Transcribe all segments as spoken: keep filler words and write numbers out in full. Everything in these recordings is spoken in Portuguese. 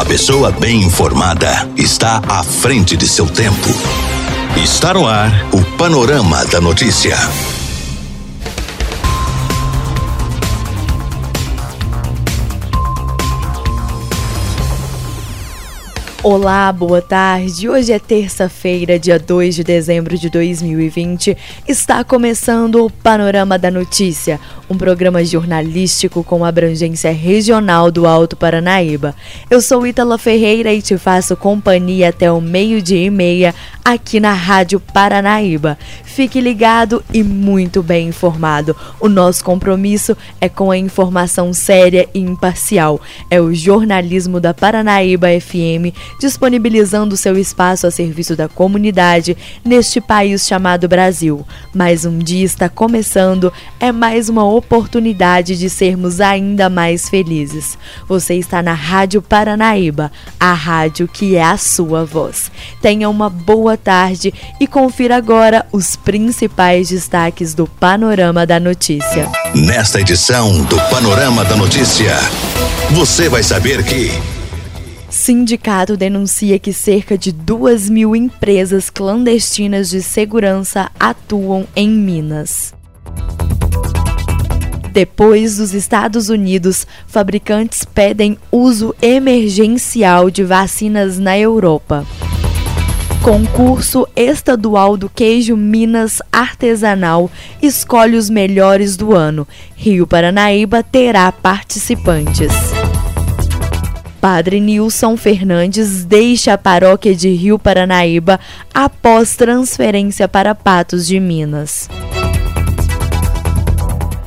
A pessoa bem informada está à frente de seu tempo. Está no ar o Panorama da Notícia. Olá, boa tarde. Hoje é terça-feira, dia dois de dezembro de dois mil e vinte. Está começando o Panorama da Notícia, um programa jornalístico com abrangência regional do Alto Paranaíba. Eu sou Ítalo Ferreira e te faço companhia até o meio-dia e meia aqui na Rádio Paranaíba. Fique ligado e muito bem informado. O nosso compromisso é com a informação séria e imparcial. É o jornalismo da Paranaíba F M, disponibilizando seu espaço a serviço da comunidade neste país chamado Brasil. Mais um dia está começando, é mais uma oportunidade de sermos ainda mais felizes. Você está na Rádio Paranaíba, a rádio que é a sua voz. Tenha uma boa tarde e confira agora os principais destaques do Panorama da Notícia. Nesta edição do Panorama da Notícia, você vai saber que sindicato denuncia que cerca de duas mil empresas clandestinas de segurança atuam em Minas. Depois dos Estados Unidos, fabricantes pedem uso emergencial de vacinas na Europa. Concurso Estadual do Queijo Minas Artesanal escolhe os melhores do ano. Rio Paranaíba terá participantes. Padre Nilson Fernandes deixa a paróquia de Rio Paranaíba após transferência para Patos de Minas.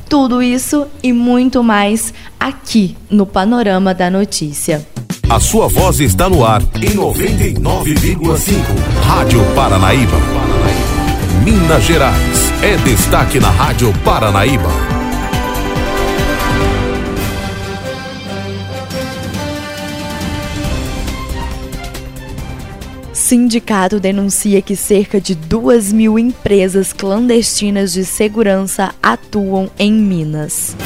Tudo isso e muito mais aqui no Panorama da Notícia. A sua voz está no ar em noventa e nove vírgula cinco. Rádio Paranaíba. Minas Gerais é destaque na Rádio Paranaíba. Sindicato denuncia que cerca de duas mil empresas clandestinas de segurança atuam em Minas.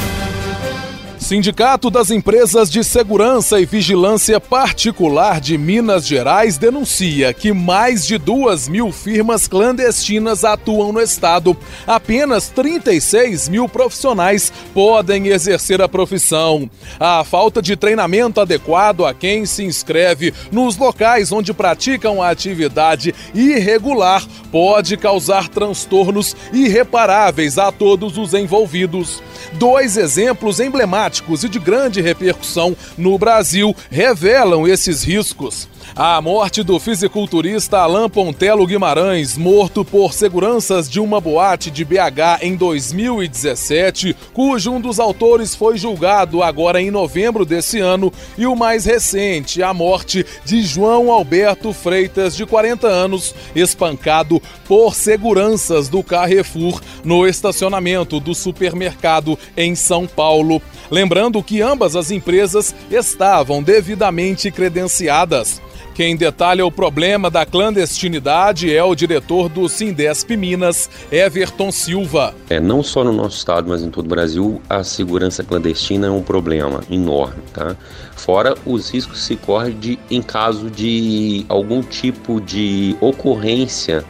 Sindicato das Empresas de Segurança e Vigilância Particular de Minas Gerais denuncia que mais de duas mil firmas clandestinas atuam no estado. Apenas trinta e seis mil profissionais podem exercer a profissão. A falta de treinamento adequado a quem se inscreve nos locais onde praticam a atividade irregular pode causar transtornos irreparáveis a todos os envolvidos. Dois exemplos emblemáticos e de grande repercussão no Brasil revelam esses riscos. A morte do fisiculturista Alain Pontelo Guimarães, morto por seguranças de uma boate de B H em dois mil e dezessete, cujo um dos autores foi julgado agora em novembro desse ano, e o mais recente, a morte de João Alberto Freitas, de quarenta anos, espancado por seguranças do Carrefour no estacionamento do supermercado em São Paulo. Lembrando que ambas as empresas estavam devidamente credenciadas. Quem detalha o problema da clandestinidade é o diretor do Sindesp Minas, Everton Silva. É, não só no nosso estado, mas em todo o Brasil, a segurança clandestina é um problema enorme, tá? Fora os riscos que se corre de, em caso de algum tipo de ocorrência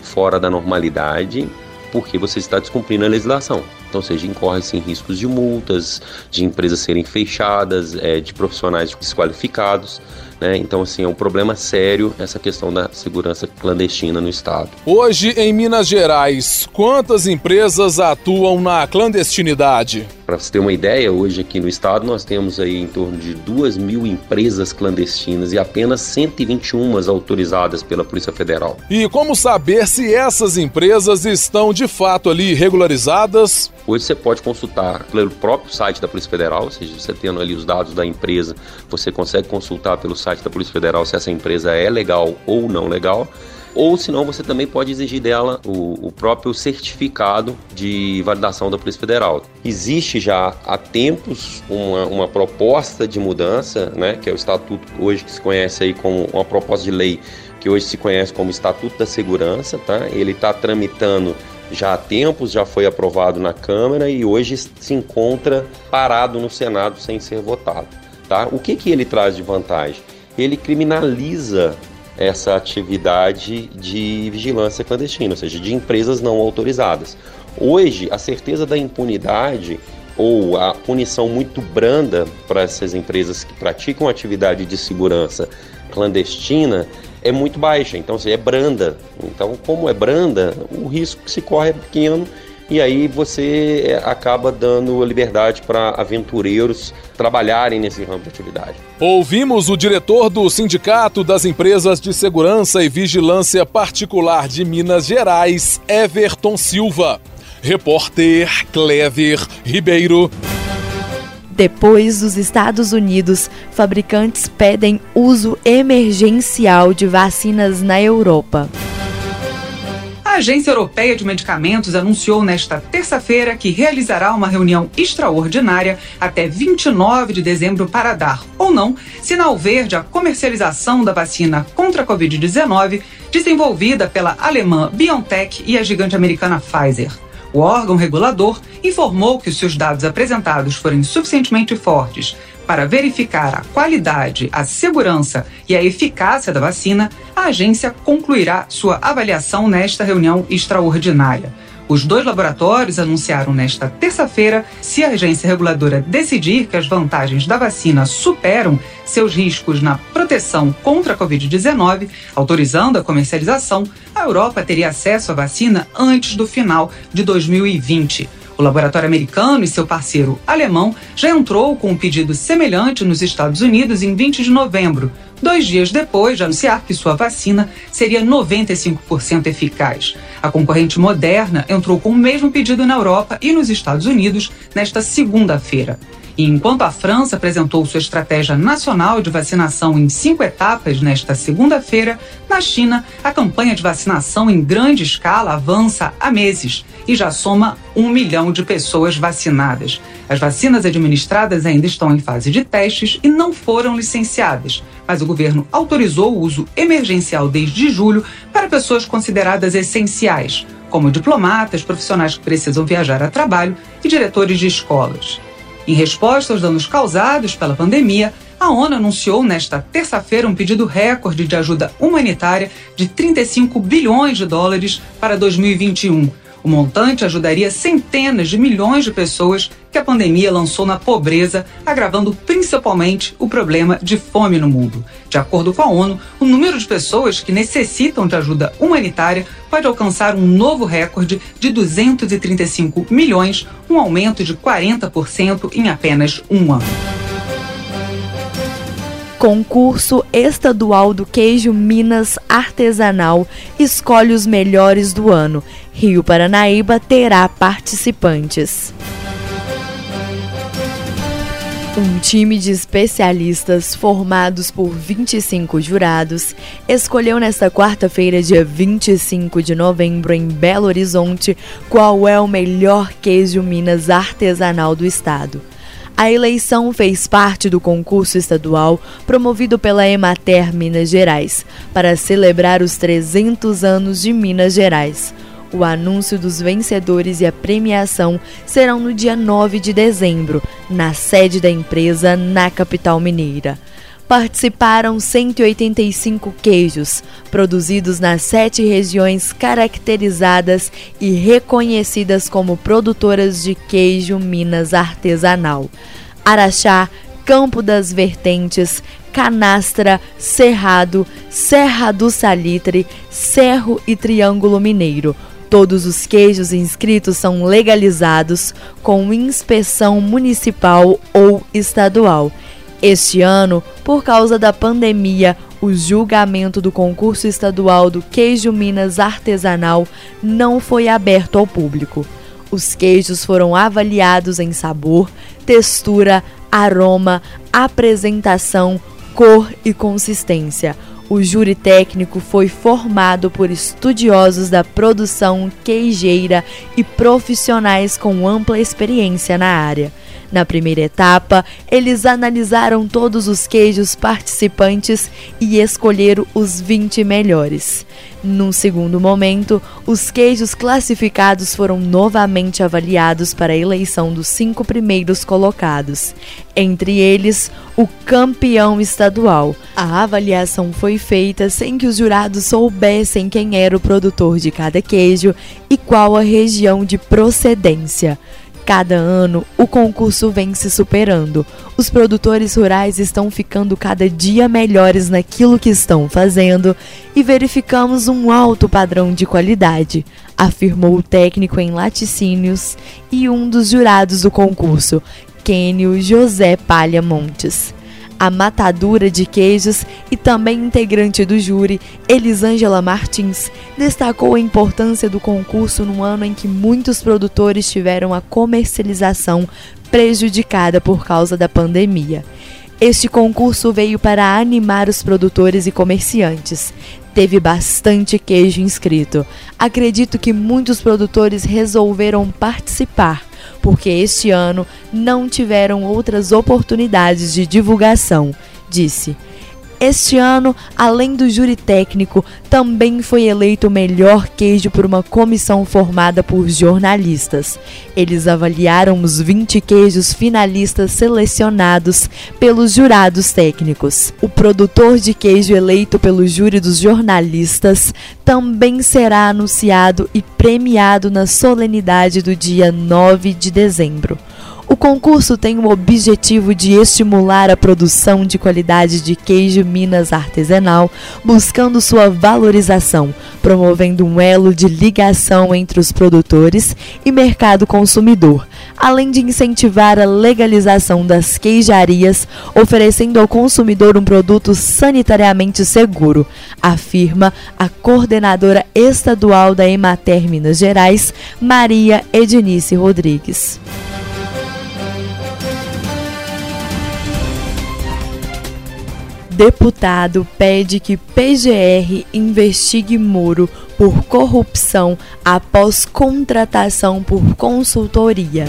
fora da normalidade, porque você está descumprindo a legislação. Então, ou seja, incorre-se em riscos de multas, de empresas serem fechadas, é, de profissionais desqualificados. Então, assim, é um problema sério essa questão da segurança clandestina no estado. Hoje, em Minas Gerais, quantas empresas atuam na clandestinidade? Para você ter uma ideia, hoje aqui no estado nós temos aí em torno de duas mil empresas clandestinas e apenas cento e vinte e uma autorizadas pela Polícia Federal. E como saber se essas empresas estão de fato ali regularizadas? Hoje você pode consultar pelo próprio site da Polícia Federal, ou seja, você tendo ali os dados da empresa, você consegue consultar pelo site da Polícia Federal se essa empresa é legal ou não legal, ou se não, você também pode exigir dela o, o próprio certificado de validação da Polícia Federal. Existe já há tempos uma, uma proposta de mudança, né, que é o estatuto hoje que se conhece aí como uma proposta de lei que hoje se conhece como Estatuto da Segurança, tá? Ele está tramitando já há tempos, já foi aprovado na Câmara e hoje se encontra parado no Senado sem ser votado. Tá? O que, que ele traz de vantagem? ele criminaliza essa atividade de vigilância clandestina, ou seja, de empresas não autorizadas. Hoje, a certeza da impunidade ou a punição muito branda para essas empresas que praticam atividade de segurança clandestina é muito baixa, então é branda. Então, como é branda, o risco que se corre é pequeno e aí você acaba dando liberdade para aventureiros trabalharem nesse ramo de atividade. Ouvimos o diretor do Sindicato das Empresas de Segurança e Vigilância Particular de Minas Gerais, Everton Silva. Repórter Clever Ribeiro. Depois dos Estados Unidos, fabricantes pedem uso emergencial de vacinas na Europa. A Agência Europeia de Medicamentos anunciou nesta terça-feira que realizará uma reunião extraordinária até vinte e nove de dezembro para dar, ou não, sinal verde à comercialização da vacina contra a covid dezenove, desenvolvida pela alemã BioNTech e a gigante americana Pfizer. O órgão regulador informou que, se os dados apresentados forem suficientemente fortes para verificar a qualidade, a segurança e a eficácia da vacina, a agência concluirá sua avaliação nesta reunião extraordinária. Os dois laboratórios anunciaram nesta terça-feira, se a agência reguladora decidir que as vantagens da vacina superam seus riscos na proteção contra a covid dezenove, autorizando a comercialização, a Europa teria acesso à vacina antes do final de dois mil e vinte. O laboratório americano e seu parceiro alemão já entrou com um pedido semelhante nos Estados Unidos em vinte de novembro, dois dias depois de anunciar que sua vacina seria noventa e cinco por cento eficaz. A concorrente Moderna entrou com o mesmo pedido na Europa e nos Estados Unidos nesta segunda-feira. E enquanto a França apresentou sua estratégia nacional de vacinação em cinco etapas nesta segunda-feira, na China, a campanha de vacinação em grande escala avança há meses e já soma um milhão de pessoas vacinadas. As vacinas administradas ainda estão em fase de testes e não foram licenciadas, mas o governo autorizou o uso emergencial desde julho para pessoas consideradas essenciais, como diplomatas, profissionais que precisam viajar a trabalho e diretores de escolas. Em resposta aos danos causados pela pandemia, a ONU anunciou nesta terça-feira um pedido recorde de ajuda humanitária de trinta e cinco bilhões de dólares para dois mil e vinte e um. O montante ajudaria centenas de milhões de pessoas que a pandemia lançou na pobreza, agravando principalmente o problema de fome no mundo. De acordo com a ONU, o número de pessoas que necessitam de ajuda humanitária pode alcançar um novo recorde de duzentos e trinta e cinco milhões, um aumento de quarenta por cento em apenas um ano. Concurso Estadual do Queijo Minas Artesanal escolhe os melhores do ano. Rio Paranaíba terá participantes. Um time de especialistas formados por vinte e cinco jurados escolheu nesta quarta-feira, dia vinte e cinco de novembro, em Belo Horizonte, qual é o melhor queijo Minas artesanal do estado. A eleição fez parte do concurso estadual promovido pela Emater Minas Gerais para celebrar os trezentos anos de Minas Gerais. O anúncio dos vencedores e a premiação serão no dia nove de dezembro, na sede da empresa, na capital mineira. Participaram cento e oitenta e cinco queijos, produzidos nas sete regiões caracterizadas e reconhecidas como produtoras de queijo Minas artesanal: Araxá, Campo das Vertentes, Canastra, Cerrado, Serra do Salitre, Cerro e Triângulo Mineiro. Todos os queijos inscritos são legalizados com inspeção municipal ou estadual. Este ano, por causa da pandemia, o julgamento do concurso estadual do Queijo Minas Artesanal não foi aberto ao público. Os queijos foram avaliados em sabor, textura, aroma, apresentação, cor e consistência. O júri técnico foi formado por estudiosos da produção queijeira e profissionais com ampla experiência na área. Na primeira etapa, eles analisaram todos os queijos participantes e escolheram os vinte melhores. Num segundo momento, os queijos classificados foram novamente avaliados para a eleição dos cinco primeiros colocados, entre eles o campeão estadual. A avaliação foi feita sem que os jurados soubessem quem era o produtor de cada queijo e qual a região de procedência. Cada ano, o concurso vem se superando. Os produtores rurais estão ficando cada dia melhores naquilo que estão fazendo e verificamos um alto padrão de qualidade, afirmou o técnico em laticínios e um dos jurados do concurso, Kênio José Palha Montes. A matadura de queijos e também integrante do júri, Elisângela Martins, destacou a importância do concurso num ano em que muitos produtores tiveram a comercialização prejudicada por causa da pandemia. Este concurso veio para animar os produtores e comerciantes. Teve bastante queijo inscrito. Acredito que muitos produtores resolveram participar, porque este ano não tiveram outras oportunidades de divulgação, disse. Este ano, além do júri técnico, também foi eleito o melhor queijo por uma comissão formada por jornalistas. Eles avaliaram os vinte queijos finalistas selecionados pelos jurados técnicos. O produtor de queijo eleito pelo júri dos jornalistas também será anunciado e premiado na solenidade do dia nove de dezembro. O concurso tem o objetivo de estimular a produção de qualidade de queijo Minas artesanal, buscando sua valorização, promovendo um elo de ligação entre os produtores e mercado consumidor, além de incentivar a legalização das queijarias, oferecendo ao consumidor um produto sanitariamente seguro, afirma a coordenadora estadual da Emater Minas Gerais, Maria Ednice Rodrigues. Deputado pede que P G R investigue Moro por corrupção após contratação por consultoria.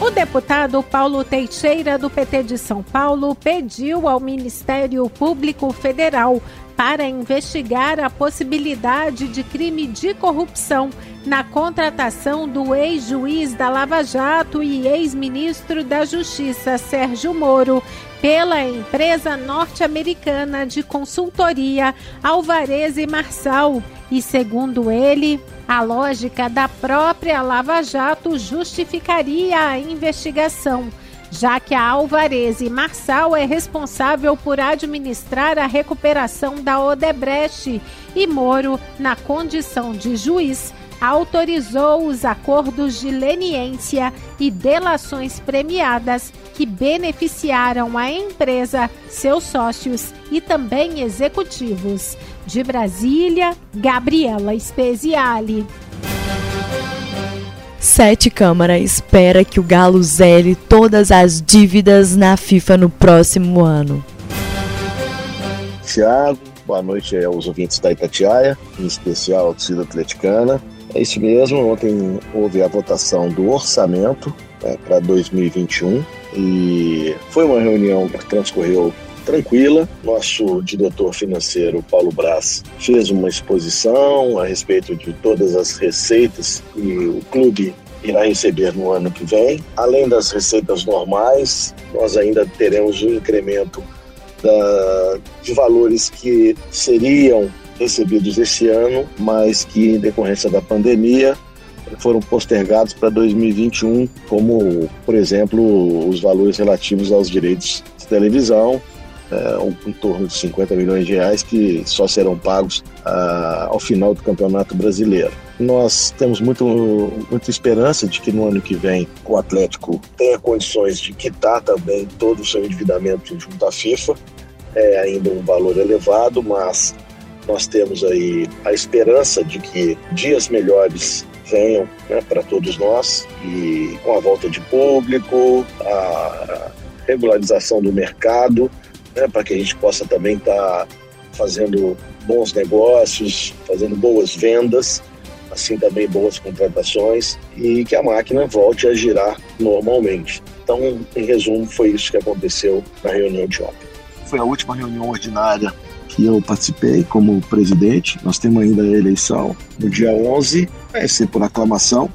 O deputado Paulo Teixeira, do P T de São Paulo, pediu ao Ministério Público Federal para investigar a possibilidade de crime de corrupção na contratação do ex-juiz da Lava Jato e ex-ministro da Justiça, Sérgio Moro, pela empresa norte-americana de consultoria Alvarez e Marçal. E, segundo ele, a lógica da própria Lava Jato justificaria a investigação, já que a Alvarez e Marçal é responsável por administrar a recuperação da Odebrecht e Moro, na condição de juiz, autorizou os acordos de leniência e delações premiadas que beneficiaram a empresa, seus sócios e também executivos. De Brasília, Gabriela Speziale. Sete Câmara espera que o Galo zele todas as dívidas na FIFA no próximo ano. Tiago, boa noite aos ouvintes da Itatiaia, em especial ao torcida atleticana. É isso mesmo, ontem houve a votação do orçamento né, para dois mil e vinte e um e foi uma reunião que transcorreu tranquila. Nosso diretor financeiro, Paulo Brás, fez uma exposição a respeito de todas as receitas que o clube irá receber no ano que vem. Além das receitas normais, nós ainda teremos um incremento da, de valores que seriam recebidos esse ano, mas que, em decorrência da pandemia, foram postergados para dois mil e vinte e um, como, por exemplo, os valores relativos aos direitos de televisão, É, em torno de cinquenta milhões de reais, que só serão pagos ah, ao final do Campeonato Brasileiro. Nós temos muito, muita esperança de que no ano que vem o Atlético tenha condições de quitar também todo o seu endividamento junto à FIFA. É ainda um valor elevado, mas nós temos aí a esperança de que dias melhores venham né, para todos nós, e com a volta de público, a regularização do mercado, né, para que a gente possa também estar tá fazendo bons negócios, fazendo boas vendas assim também boas contratações e que a máquina volte a girar normalmente. Então, em resumo, foi isso que aconteceu na reunião de ontem. Foi a última reunião ordinária que eu participei como presidente. Nós temos ainda a eleição no dia onze, vai ser por aclamação.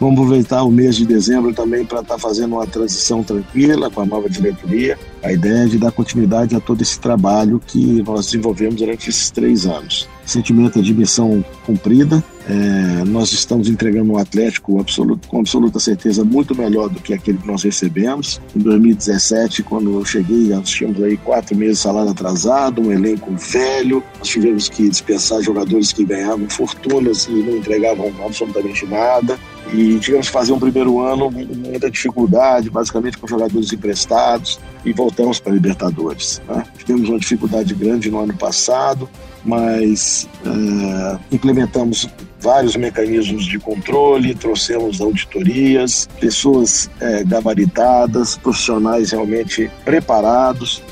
Vamos aproveitar o mês de dezembro também para estar tá fazendo uma transição tranquila com a nova diretoria. A ideia é de dar continuidade a todo esse trabalho que nós desenvolvemos durante esses três anos. Sentimento de missão cumprida. É, nós estamos entregando um Atlético absoluto, com absoluta certeza muito melhor do que aquele que nós recebemos. Em dois mil e dezessete, quando eu cheguei, nós tínhamos aí quatro meses de salário atrasado, um elenco velho. Nós tivemos que dispensar jogadores que ganhavam fortunas e não entregavam absolutamente nada. E tivemos que fazer um primeiro ano com muita dificuldade, basicamente com jogadores emprestados, e voltamos para a Libertadores. Né? Tivemos uma dificuldade grande no ano passado, mas é, implementamos vários mecanismos de controle, trouxemos auditorias, pessoas é, gabaritadas, profissionais realmente preparados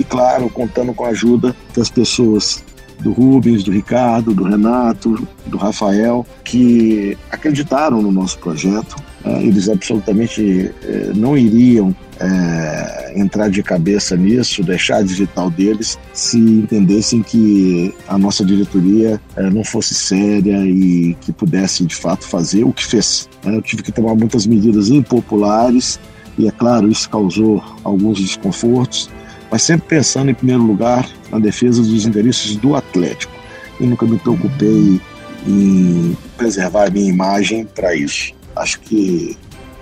e, claro, contando com a ajuda das pessoas do Rubens, do Ricardo, do Renato, do Rafael, que acreditaram no nosso projeto. É, eles absolutamente é, não iriam É, entrar de cabeça nisso, deixar digital deles, se entendessem que a nossa diretoria é, não fosse séria e que pudesse de fato fazer o que fez. Eu tive que tomar muitas medidas impopulares e, é claro, isso causou alguns desconfortos, mas sempre pensando em primeiro lugar na defesa dos interesses do Atlético. Eu nunca me preocupei em preservar a minha imagem para isso. Acho que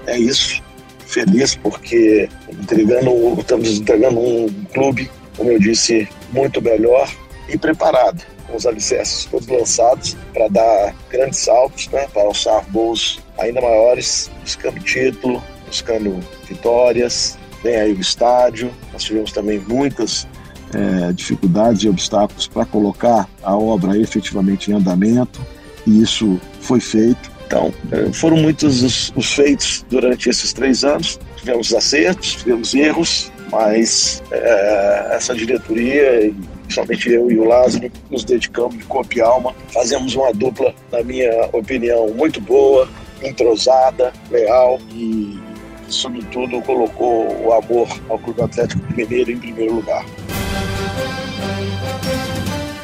é isso. Feliz porque entregando, estamos entregando um clube, como eu disse, muito melhor e preparado, com os alicerces todos lançados para dar grandes saltos, né, para alçar voos ainda maiores, buscando título, buscando vitórias. Vem aí o estádio, nós tivemos também muitas é, dificuldades e obstáculos para colocar a obra efetivamente em andamento, e isso foi feito. Então, foram muitos os, os feitos durante esses três anos. Tivemos acertos, tivemos erros, mas é, essa diretoria, principalmente eu e o Lázaro, nos dedicamos de corpo e alma. Fazemos uma dupla, na minha opinião, muito boa, entrosada, leal e, sobretudo, colocou o amor ao Clube Atlético Mineiro em primeiro lugar.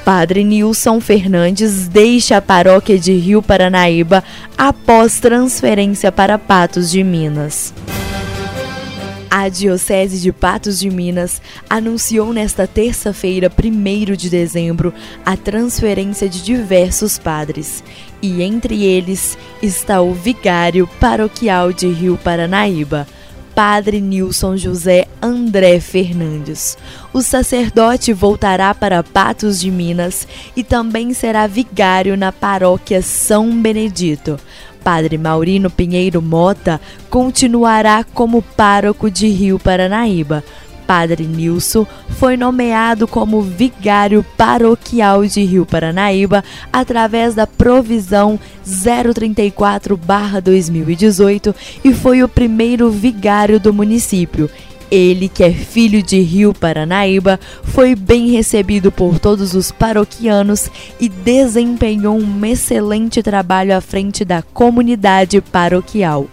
Padre Nilson Fernandes deixa a paróquia de Rio Paranaíba após transferência para Patos de Minas. A Diocese de Patos de Minas anunciou nesta terça-feira, primeiro de dezembro, a transferência de diversos padres, e entre eles está o vigário paroquial de Rio Paranaíba, Padre Nilson José André Fernandes. O sacerdote voltará para Patos de Minas e também será vigário na paróquia São Benedito. Padre Maurino Pinheiro Mota continuará como pároco de Rio Paranaíba. Padre Nilson foi nomeado como vigário paroquial de Rio Paranaíba através da provisão zero trinta e quatro barra dois mil e dezoito e foi o primeiro vigário do município. Ele, que é filho de Rio Paranaíba, foi bem recebido por todos os paroquianos e desempenhou um excelente trabalho à frente da comunidade paroquial.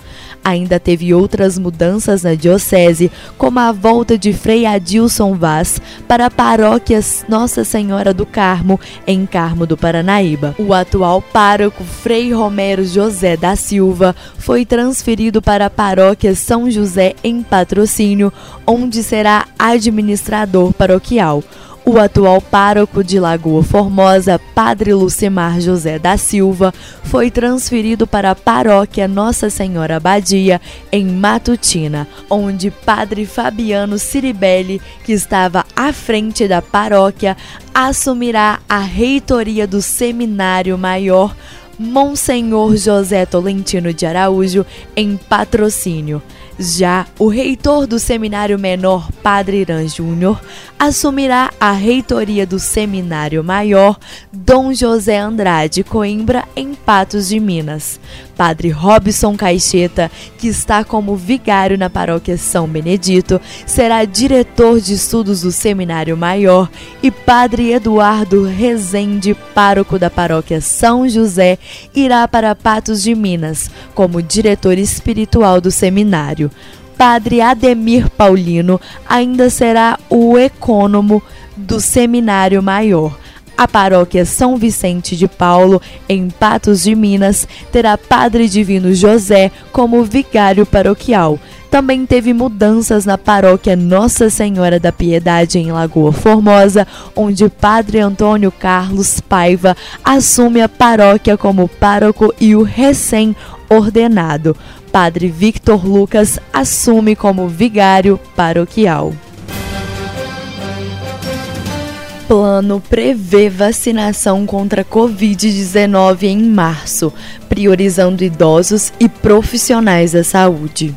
Ainda teve outras mudanças na diocese, como a volta de Frei Adilson Vaz para a paróquia Nossa Senhora do Carmo, em Carmo do Paranaíba. O atual pároco, Frei Romero José da Silva, foi transferido para a paróquia São José em Patrocínio, onde será administrador paroquial. O atual pároco de Lagoa Formosa, Padre Lucimar José da Silva, foi transferido para a paróquia Nossa Senhora Abadia, em Matutina, onde Padre Fabiano Siribelli, que estava à frente da paróquia, assumirá a reitoria do Seminário Maior Monsenhor José Tolentino de Araújo, em Patrocínio. Já o reitor do Seminário Menor Padre Irã Júnior, assumirá a reitoria do Seminário Maior Dom José Andrade Coimbra, em Patos de Minas. Padre Robson Caixeta, que está como vigário na paróquia São Benedito, será diretor de estudos do Seminário Maior, e Padre Eduardo Rezende, pároco da paróquia São José, irá para Patos de Minas como diretor espiritual do seminário. Padre Ademir Paulino ainda será o ecônomo do Seminário Maior. A paróquia São Vicente de Paulo, em Patos de Minas, terá Padre Divino José como vigário paroquial. Também teve mudanças na paróquia Nossa Senhora da Piedade, em Lagoa Formosa, onde Padre Antônio Carlos Paiva assume a paróquia como pároco e o recém-ordenado. Padre Victor Lucas assume como vigário paroquial. Plano prevê vacinação contra covid dezenove em março, priorizando idosos e profissionais da saúde.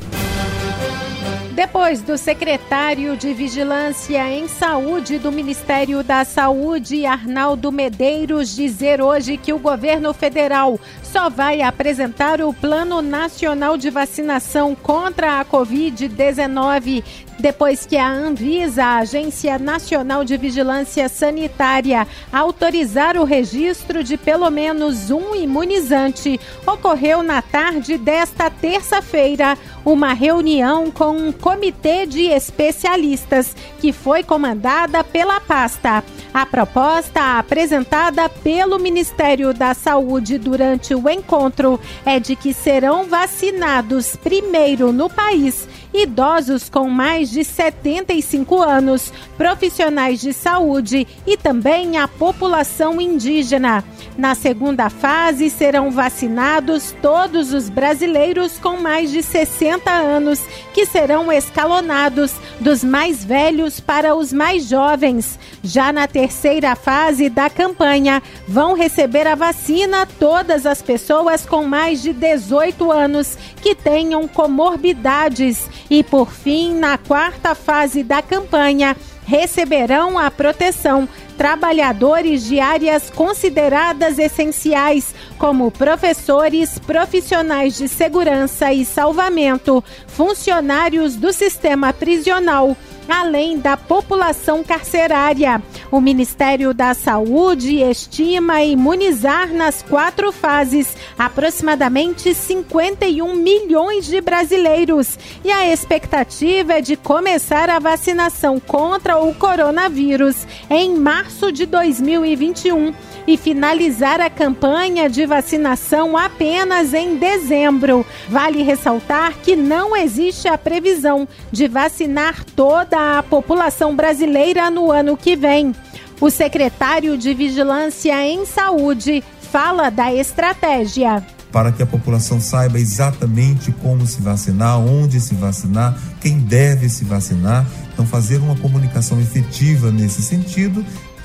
Depois do secretário de Vigilância em Saúde do Ministério da Saúde, Arnaldo Medeiros, dizer hoje que o governo federal só vai apresentar o Plano Nacional de Vacinação contra a covid dezenove depois que a Anvisa, a Agência Nacional de Vigilância Sanitária, autorizar o registro de pelo menos um imunizante, ocorreu na tarde desta terça-feira uma reunião com um comitê de especialistas que foi comandada pela pasta. A proposta apresentada pelo Ministério da Saúde durante o encontro é de que serão vacinados primeiro no país idosos com mais de setenta e cinco anos, profissionais de saúde e também a população indígena. Na segunda fase, serão vacinados todos os brasileiros com mais de sessenta anos, que serão escalonados dos mais velhos para os mais jovens. Já na terceira fase da campanha, vão receber a vacina todas as pessoas com mais de dezoito anos que tenham comorbidades. E por fim, na quarta fase da campanha, receberão a proteção trabalhadores de áreas consideradas essenciais, como professores, profissionais de segurança e salvamento, funcionários do sistema prisional, além da população carcerária. O Ministério da Saúde estima imunizar nas quatro fases aproximadamente cinquenta e um milhões de brasileiros, e a expectativa é de começar a vacinação contra o coronavírus em março de dois mil e vinte e um e finalizar a campanha de vacinação apenas em dezembro. Vale ressaltar que não existe a previsão de vacinar toda a população brasileira no ano que vem. O secretário de Vigilância em Saúde fala da estratégia. Para que a população saiba exatamente como se vacinar, onde se vacinar, quem deve se vacinar. Então, fazer uma comunicação efetiva nesse sentido.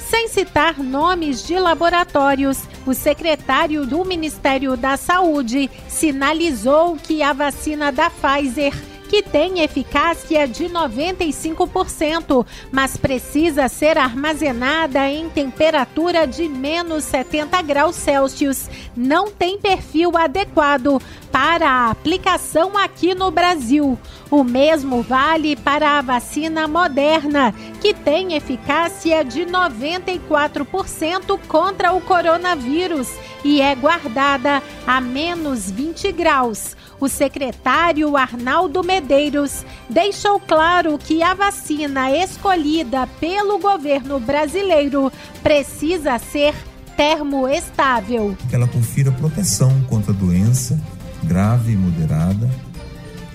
Sem citar nomes de laboratórios, o secretário do Ministério da Saúde sinalizou que a vacina da Pfizer, que tem eficácia de noventa e cinco por cento, mas precisa ser armazenada em temperatura de menos setenta graus Celsius, não tem perfil adequado para a aplicação aqui no Brasil. O mesmo vale para a vacina Moderna, que tem eficácia de noventa e quatro por cento contra o coronavírus e é guardada a menos vinte graus. O secretário Arnaldo Medeiros deixou claro que a vacina escolhida pelo governo brasileiro precisa ser termoestável. Que ela confira proteção contra doença grave e moderada,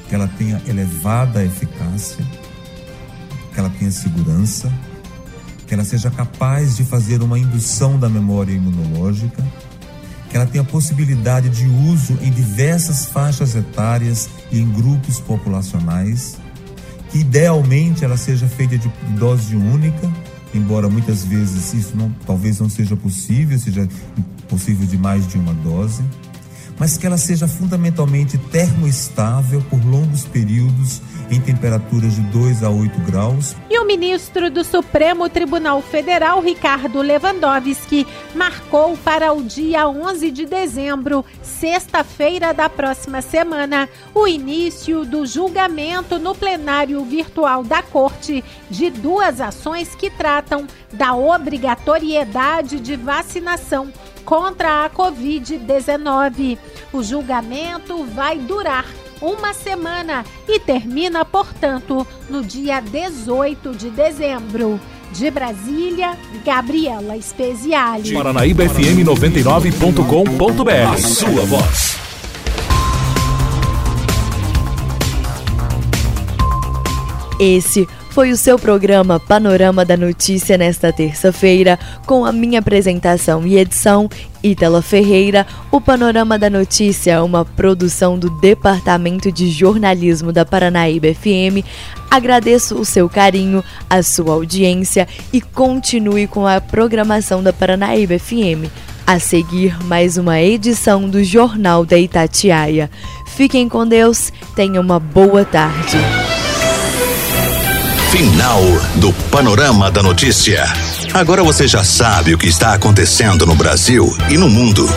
que ela tenha elevada eficácia, que ela tenha segurança, que ela seja capaz de fazer uma indução da memória imunológica, que ela tenha possibilidade de uso em diversas faixas etárias e em grupos populacionais, que idealmente ela seja feita de dose única, embora muitas vezes isso não, talvez não seja possível, seja possível de mais de uma dose, mas que ela seja fundamentalmente termoestável por longos períodos em temperaturas de dois a oito graus. E o ministro do Supremo Tribunal Federal, Ricardo Lewandowski, marcou para o dia onze de dezembro, sexta-feira da próxima semana, o início do julgamento no plenário virtual da Corte de duas ações que tratam da obrigatoriedade de vacinação contra a covid dezenove. O julgamento vai durar uma semana e termina, portanto, no dia dezoito de dezembro. De Brasília, Gabriela Speziale. Paranaíba F M noventa e nove ponto com ponto b r. A sua voz. Esse foi o seu programa Panorama da Notícia nesta terça-feira, com a minha apresentação e edição, Ítalo Ferreira. O Panorama da Notícia é uma produção do Departamento de Jornalismo da Paranaíba F M. Agradeço o seu carinho, a sua audiência e continue com a programação da Paranaíba F M. A seguir, mais uma edição do Jornal da Itatiaia. Fiquem com Deus, tenham uma boa tarde. Final do Panorama da Notícia. Agora você já sabe o que está acontecendo no Brasil e no mundo.